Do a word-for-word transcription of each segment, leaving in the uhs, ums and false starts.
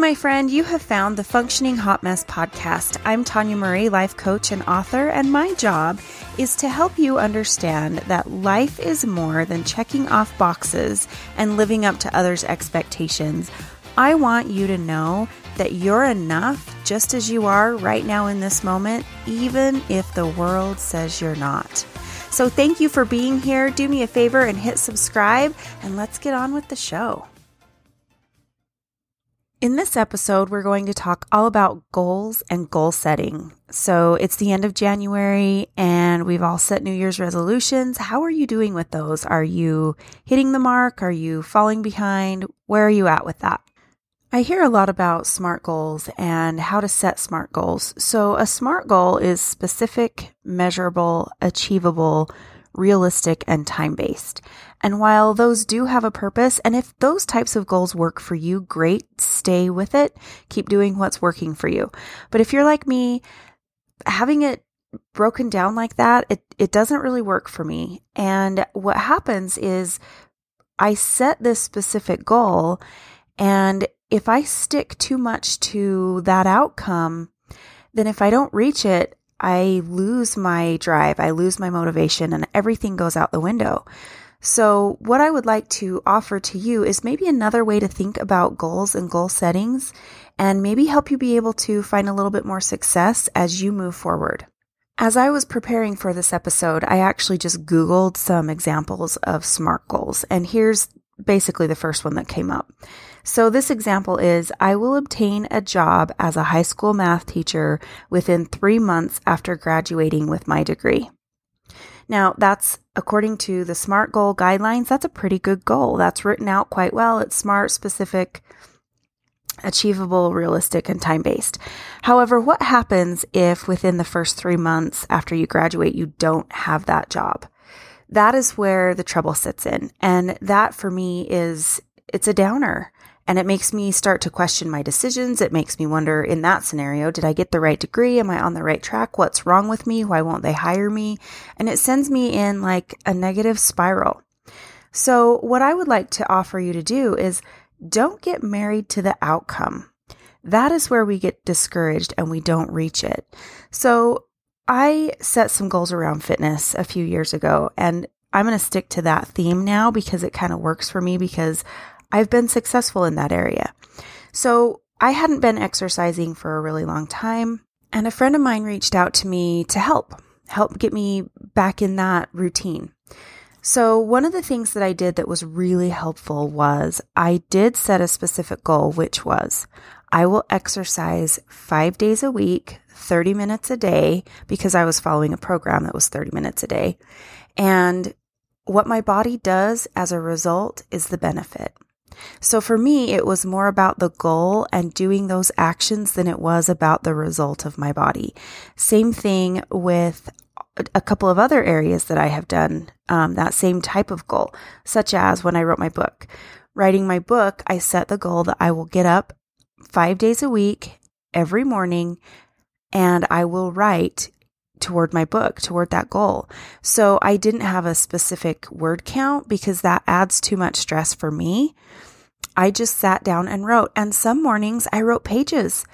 my friend. You have found the Functioning Hot Mess podcast. I'm Tanya Murray, life coach and author, and my job is to help you understand that life is more than checking off boxes and living up to others' expectations. I want you to know that you're enough just as you are right now in this moment, even if the world says you're not. So thank you for being here. Do me a favor and hit subscribe, and let's get on with the show. In this episode, we're going to talk all about goals and goal setting. So it's the end of January and we've all set New Year's resolutions. How are you doing with those? Are you hitting the mark? Are you falling behind? Where are you at with that? I hear a lot about SMART goals and how to set SMART goals. So a SMART goal is specific, measurable, achievable, realistic, and time-based. And while those do have a purpose, and if those types of goals work for you, great, stay with it. Keep doing what's working for you. But if you're like me, having it broken down like that, it, it doesn't really work for me. And what happens is I set this specific goal, and if I stick too much to that outcome, then if I don't reach it, I lose my drive, I lose my motivation, and everything goes out the window. So what I would like to offer to you is maybe another way to think about goals and goal settings, and maybe help you be able to find a little bit more success as you move forward. As I was preparing for this episode, I actually just Googled some examples of SMART goals, and here's basically the first one that came up. So this example is, I will obtain a job as a high school math teacher within three months after graduating with my degree. Now, that's according to the SMART goal guidelines. That's a pretty good goal. That's written out quite well. It's SMART, specific, achievable, realistic, and time-based. However, what happens if within the first three months after you graduate, you don't have that job? That is where the trouble sits in. And that for me is, it's a downer. And it makes me start to question my decisions. It makes me wonder, in that scenario, did I get the right degree? Am I on the right track? What's wrong with me? Why won't they hire me? And it sends me in like a negative spiral. So what I would like to offer you to do is, don't get married to the outcome. That is where we get discouraged and we don't reach it. So I set some goals around fitness a few years ago, and I'm going to stick to that theme now because it kind of works for me because I've been successful in that area. So I hadn't been exercising for a really long time, and a friend of mine reached out to me to help, help get me back in that routine. So one of the things that I did that was really helpful was I did set a specific goal, which was, I will exercise five days a week, thirty minutes a day, because I was following a program that was thirty minutes a day. And what my body does as a result is the benefit. So for me, it was more about the goal and doing those actions than it was about the result of my body. Same thing with a couple of other areas that I have done um, that same type of goal, such as when I wrote my book. Writing my book, I set the goal that I will get up five days a week, every morning, and I will write toward my book, toward that goal. So I didn't have a specific word count because that adds too much stress for me. I just sat down and wrote. And some mornings I wrote pages,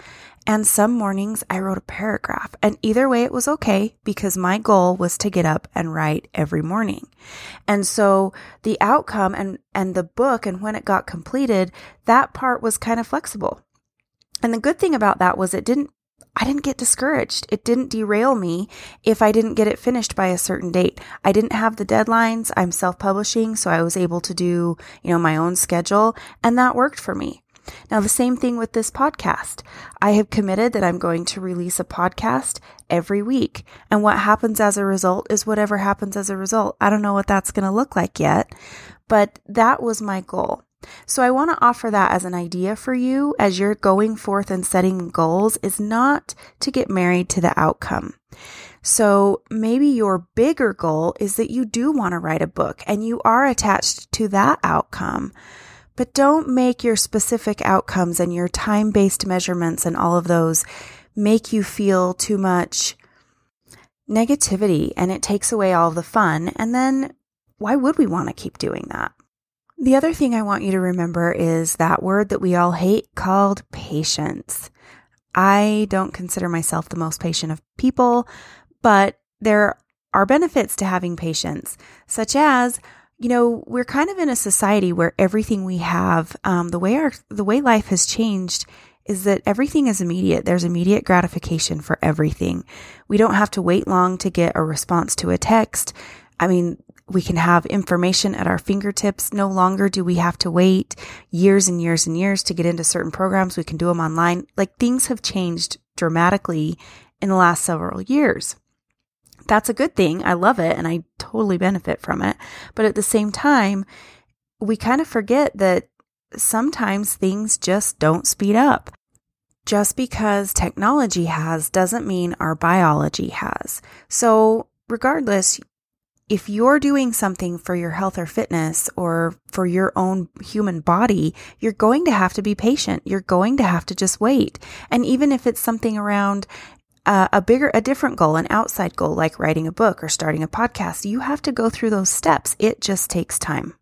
and some mornings I wrote a paragraph. And either way, it was okay because my goal was to get up and write every morning. And so the outcome and, and the book and when it got completed, that part was kind of flexible. And the good thing about that was it didn't, I didn't get discouraged. It didn't derail me if I didn't get it finished by a certain date. I didn't have the deadlines. I'm self-publishing, so I was able to do, you know, my own schedule, and that worked for me. Now, the same thing with this podcast. I have committed that I'm going to release a podcast every week, and what happens as a result is whatever happens as a result. I don't know what that's going to look like yet, but that was my goal. So I want to offer that as an idea for you as you're going forth and setting goals, is not to get married to the outcome. So maybe your bigger goal is that you do want to write a book and you are attached to that outcome, but don't make your specific outcomes and your time-based measurements and all of those make you feel too much negativity, and it takes away all the fun. And then why would we want to keep doing that? The other thing I want you to remember is that word that we all hate called patience. I don't consider myself the most patient of people, but there are benefits to having patience, such as, you know, we're kind of in a society where everything we have, um, the way our, the way life has changed is that everything is immediate. There's immediate gratification for everything. We don't have to wait long to get a response to a text. I mean, we can have information at our fingertips. No longer do we have to wait years and years and years to get into certain programs. We can do them online. Like, things have changed dramatically in the last several years. That's a good thing. I love it and I totally benefit from it. But at the same time, we kind of forget that sometimes things just don't speed up. Just because technology has doesn't mean our biology has. So regardless, if you're doing something for your health or fitness or for your own human body, you're going to have to be patient. You're going to have to just wait. And even if it's something around uh, a bigger, a different goal, an outside goal, like writing a book or starting a podcast, you have to go through those steps. It just takes time.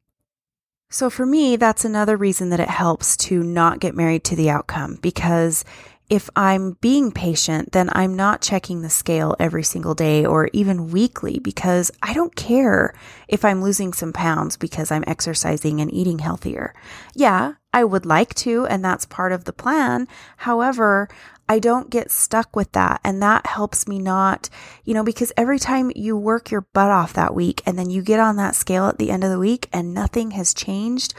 So for me, that's another reason that it helps to not get married to the outcome, because if I'm being patient, then I'm not checking the scale every single day or even weekly, because I don't care if I'm losing some pounds because I'm exercising and eating healthier. Yeah, I would like to, and that's part of the plan. However, I don't get stuck with that. And that helps me not, you know, because every time you work your butt off that week and then you get on that scale at the end of the week and nothing has changed,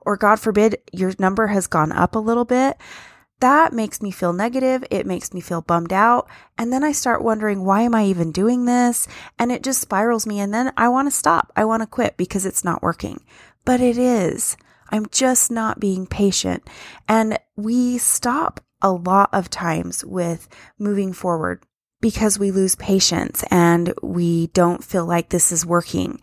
or God forbid, your number has gone up a little bit, that makes me feel negative. It makes me feel bummed out. And then I start wondering, why am I even doing this? And it just spirals me. And then I want to stop. I want to quit because it's not working. But it is. I'm just not being patient. And we stop a lot of times with moving forward because we lose patience and we don't feel like this is working.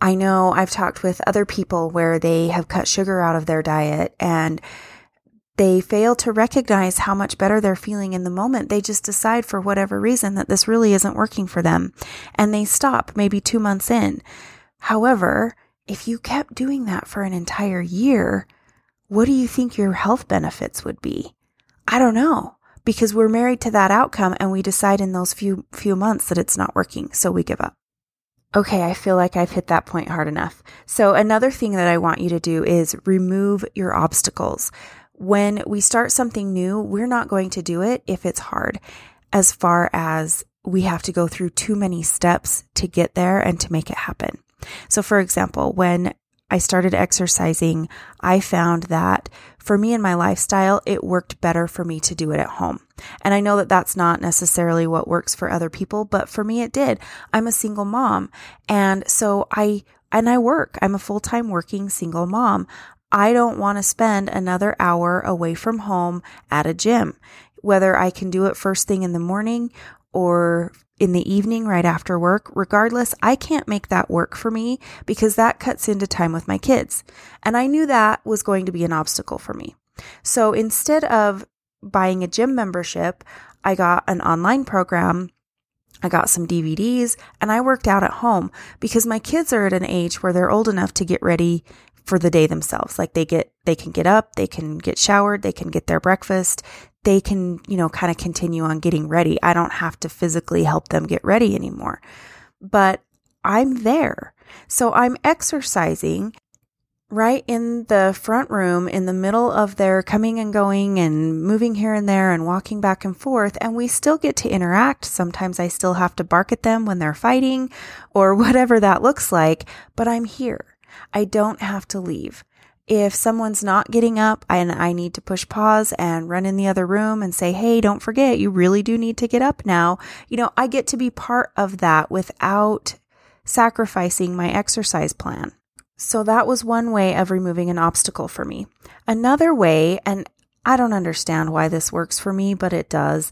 I know I've talked with other people where they have cut sugar out of their diet and they fail to recognize how much better they're feeling in the moment. They just decide for whatever reason that this really isn't working for them. And they stop maybe two months in. However, if you kept doing that for an entire year, what do you think your health benefits would be? I don't know, because we're married to that outcome and we decide in those few few months that it's not working. So we give up. Okay, I feel like I've hit that point hard enough. So another thing that I want you to do is remove your obstacles. When we start something new, we're not going to do it if it's hard, as far as we have to go through too many steps to get there and to make it happen. So for example, when I started exercising, I found that for me and my lifestyle, it worked better for me to do it at home. And I know that that's not necessarily what works for other people, but for me it did. I'm a single mom. And so I, and I work, I'm a full-time working single mom. I don't want to spend another hour away from home at a gym, whether I can do it first thing in the morning or in the evening right after work. Regardless, I can't make that work for me because that cuts into time with my kids. And I knew that was going to be an obstacle for me. So instead of buying a gym membership, I got an online program. I got some D V Ds and I worked out at home because my kids are at an age where they're old enough to get ready for the day themselves. Like they get, they can get up, they can get showered, they can get their breakfast, they can, you know, kind of continue on getting ready. I don't have to physically help them get ready anymore, but I'm there. So I'm exercising right in the front room in the middle of their coming and going and moving here and there and walking back and forth. And we still get to interact. Sometimes I still have to bark at them when they're fighting or whatever that looks like, but I'm here. I don't have to leave. If someone's not getting up and I need to push pause and run in the other room and say, hey, don't forget, you really do need to get up now. You know, I get to be part of that without sacrificing my exercise plan. So that was one way of removing an obstacle for me. Another way, and I don't understand why this works for me, but it does.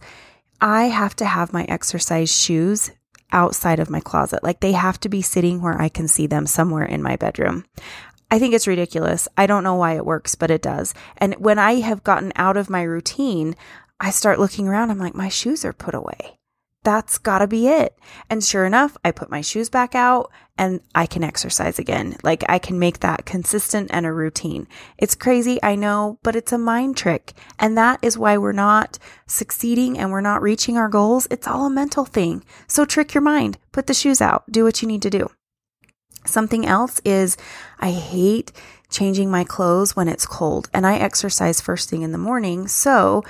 I have to have my exercise shoes outside of my closet. Like they have to be sitting where I can see them somewhere in my bedroom. I think it's ridiculous. I don't know why it works, but it does. And when I have gotten out of my routine, I start looking around. I'm like, my shoes are put away. that's gotta be it. And sure enough, I put my shoes back out and I can exercise again. Like I can make that consistent and a routine. It's crazy, I know, but it's a mind trick. And that is why we're not succeeding and we're not reaching our goals. It's all a mental thing. So trick your mind, put the shoes out, do what you need to do. Something else is I hate changing my clothes when it's cold, and I exercise first thing in the morning. So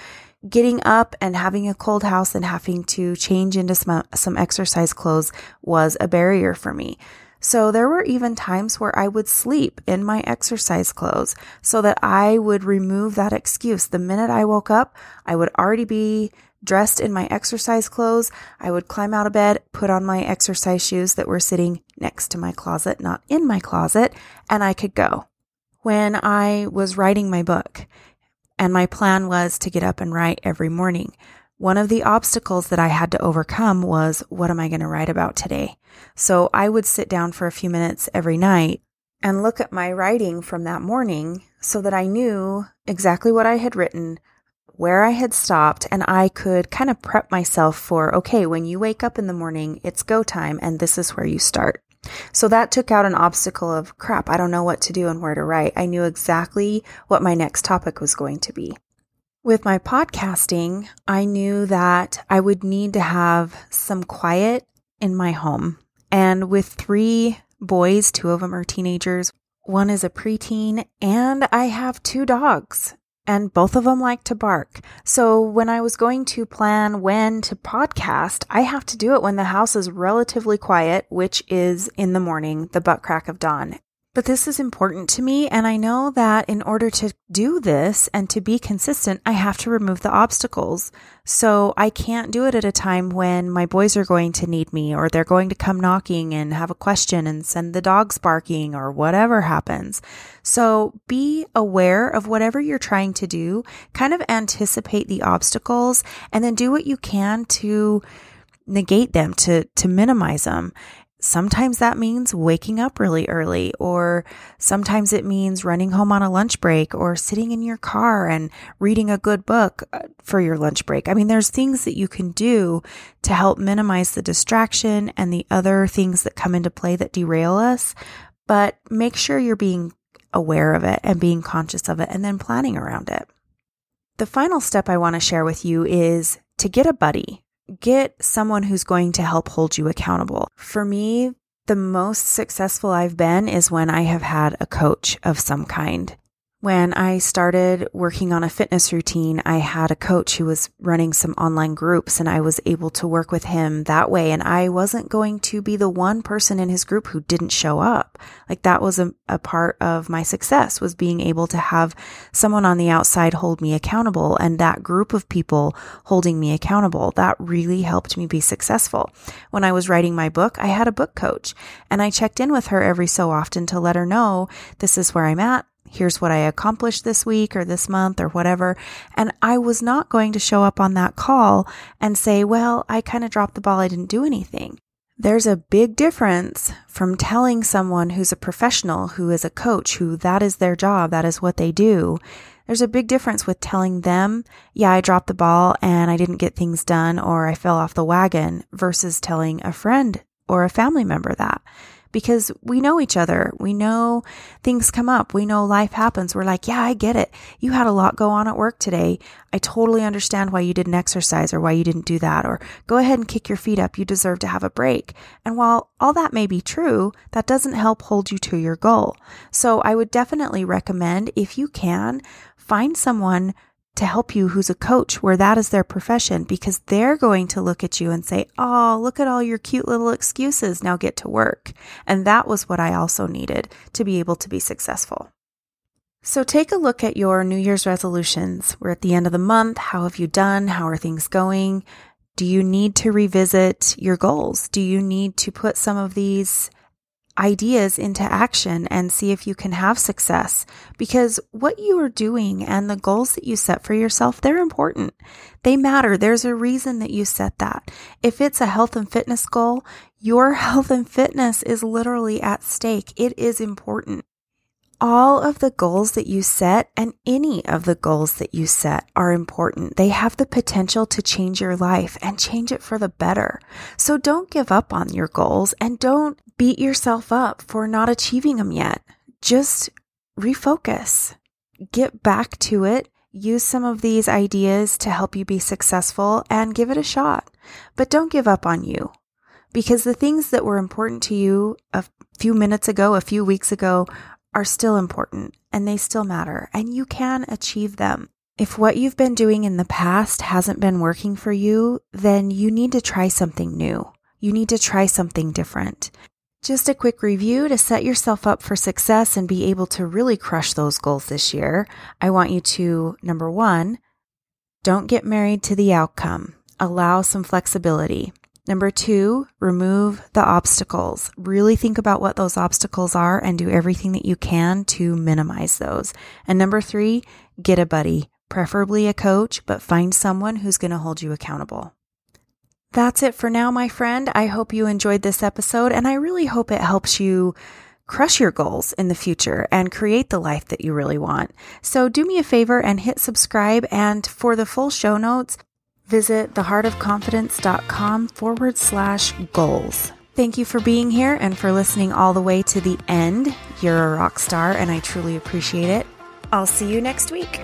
getting up and having a cold house and having to change into some, some exercise clothes was a barrier for me. So there were even times where I would sleep in my exercise clothes so that I would remove that excuse. The minute I woke up, I would already be dressed in my exercise clothes. I would climb out of bed, put on my exercise shoes that were sitting next to my closet, not in my closet, and I could go. When I was writing my book, and my plan was to get up and write every morning, one of the obstacles that I had to overcome was, what am I going to write about today? So I would sit down for a few minutes every night and look at my writing from that morning so that I knew exactly what I had written, where I had stopped, and I could kind of prep myself for, okay, when you wake up in the morning, it's go time, and this is where you start. So that took out an obstacle of, crap, I don't know what to do and where to write. I knew exactly what my next topic was going to be. With my podcasting, I knew that I would need to have some quiet in my home. And with three boys, two of them are teenagers, one is a preteen, and I have two dogs. And both of them like to bark. So when I was going to plan when to podcast, I have to do it when the house is relatively quiet, which is in the morning, the butt crack of dawn. But this is important to me, and I know that in order to do this and to be consistent, I have to remove the obstacles. So I can't do it at a time when my boys are going to need me, or they're going to come knocking and have a question and send the dogs barking or whatever happens. So be aware of whatever you're trying to do, kind of anticipate the obstacles, and then do what you can to negate them, to, to minimize them. Sometimes that means waking up really early, or sometimes it means running home on a lunch break, or sitting in your car and reading a good book for your lunch break. I mean, there's things that you can do to help minimize the distraction and the other things that come into play that derail us, but make sure you're being aware of it and being conscious of it and then planning around it. The final step I want to share with you is to get a buddy. Get someone who's going to help hold you accountable. For me, the most successful I've been is when I have had a coach of some kind. When I started working on a fitness routine, I had a coach who was running some online groups, and I was able to work with him that way. And I wasn't going to be the one person in his group who didn't show up. Like that was a, a part of my success, was being able to have someone on the outside hold me accountable, and that group of people holding me accountable. That really helped me be successful. When I was writing my book, I had a book coach, and I checked in with her every so often to let her know, this is where I'm at. Here's what I accomplished this week or this month or whatever. And I was not going to show up on that call and say, well, I kind of dropped the ball. I didn't do anything. There's a big difference from telling someone who's a professional, who is a coach, who that is their job, that is what they do. There's a big difference with telling them, yeah, I dropped the ball and I didn't get things done, or I fell off the wagon, versus telling a friend or a family member that. Because we know each other. We know things come up. We know life happens. We're like, yeah, I get it. You had a lot go on at work today. I totally understand why you didn't exercise or why you didn't do that. Or go ahead and kick your feet up. You deserve to have a break. And while all that may be true, that doesn't help hold you to your goal. So I would definitely recommend, if you can, find someone to help you who's a coach where that is their profession, because they're going to look at you and say, oh, look at all your cute little excuses. Now get to work. And that was what I also needed to be able to be successful. So take a look at your New Year's resolutions. We're at the end of the month. How have you done? How are things going? Do you need to revisit your goals? Do you need to put some of these ideas into action and see if you can have success? Because what you are doing and the goals that you set for yourself, they're important. They matter. There's a reason that you set that. If it's a health and fitness goal, your health and fitness is literally at stake. It is important. all of the goals that you set and any of the goals that you set are important. They have the potential to change your life and change it for the better. So don't give up on your goals and don't beat yourself up for not achieving them yet. Just refocus. Get back to it. Use some of these ideas to help you be successful and give it a shot. But don't give up on you, because the things that were important to you a few minutes ago, a few weeks ago, are still important and they still matter, and you can achieve them. If what you've been doing in the past hasn't been working for you, then you need to try something new. You need to try something different. Just a quick review to set yourself up for success and be able to really crush those goals this year. I want you to, number one, don't get married to the outcome. Allow some flexibility. Number two, remove the obstacles. Really think about what those obstacles are and do everything that you can to minimize those. And number three, get a buddy, preferably a coach, but find someone who's going to hold you accountable. That's it for now, my friend. I hope you enjoyed this episode, and I really hope it helps you crush your goals in the future and create the life that you really want. So do me a favor and hit subscribe. And for the full show notes, visit theheartofconfidence.com forward slash goals. Thank you for being here and for listening all the way to the end. You're a rock star, and I truly appreciate it. I'll see you next week.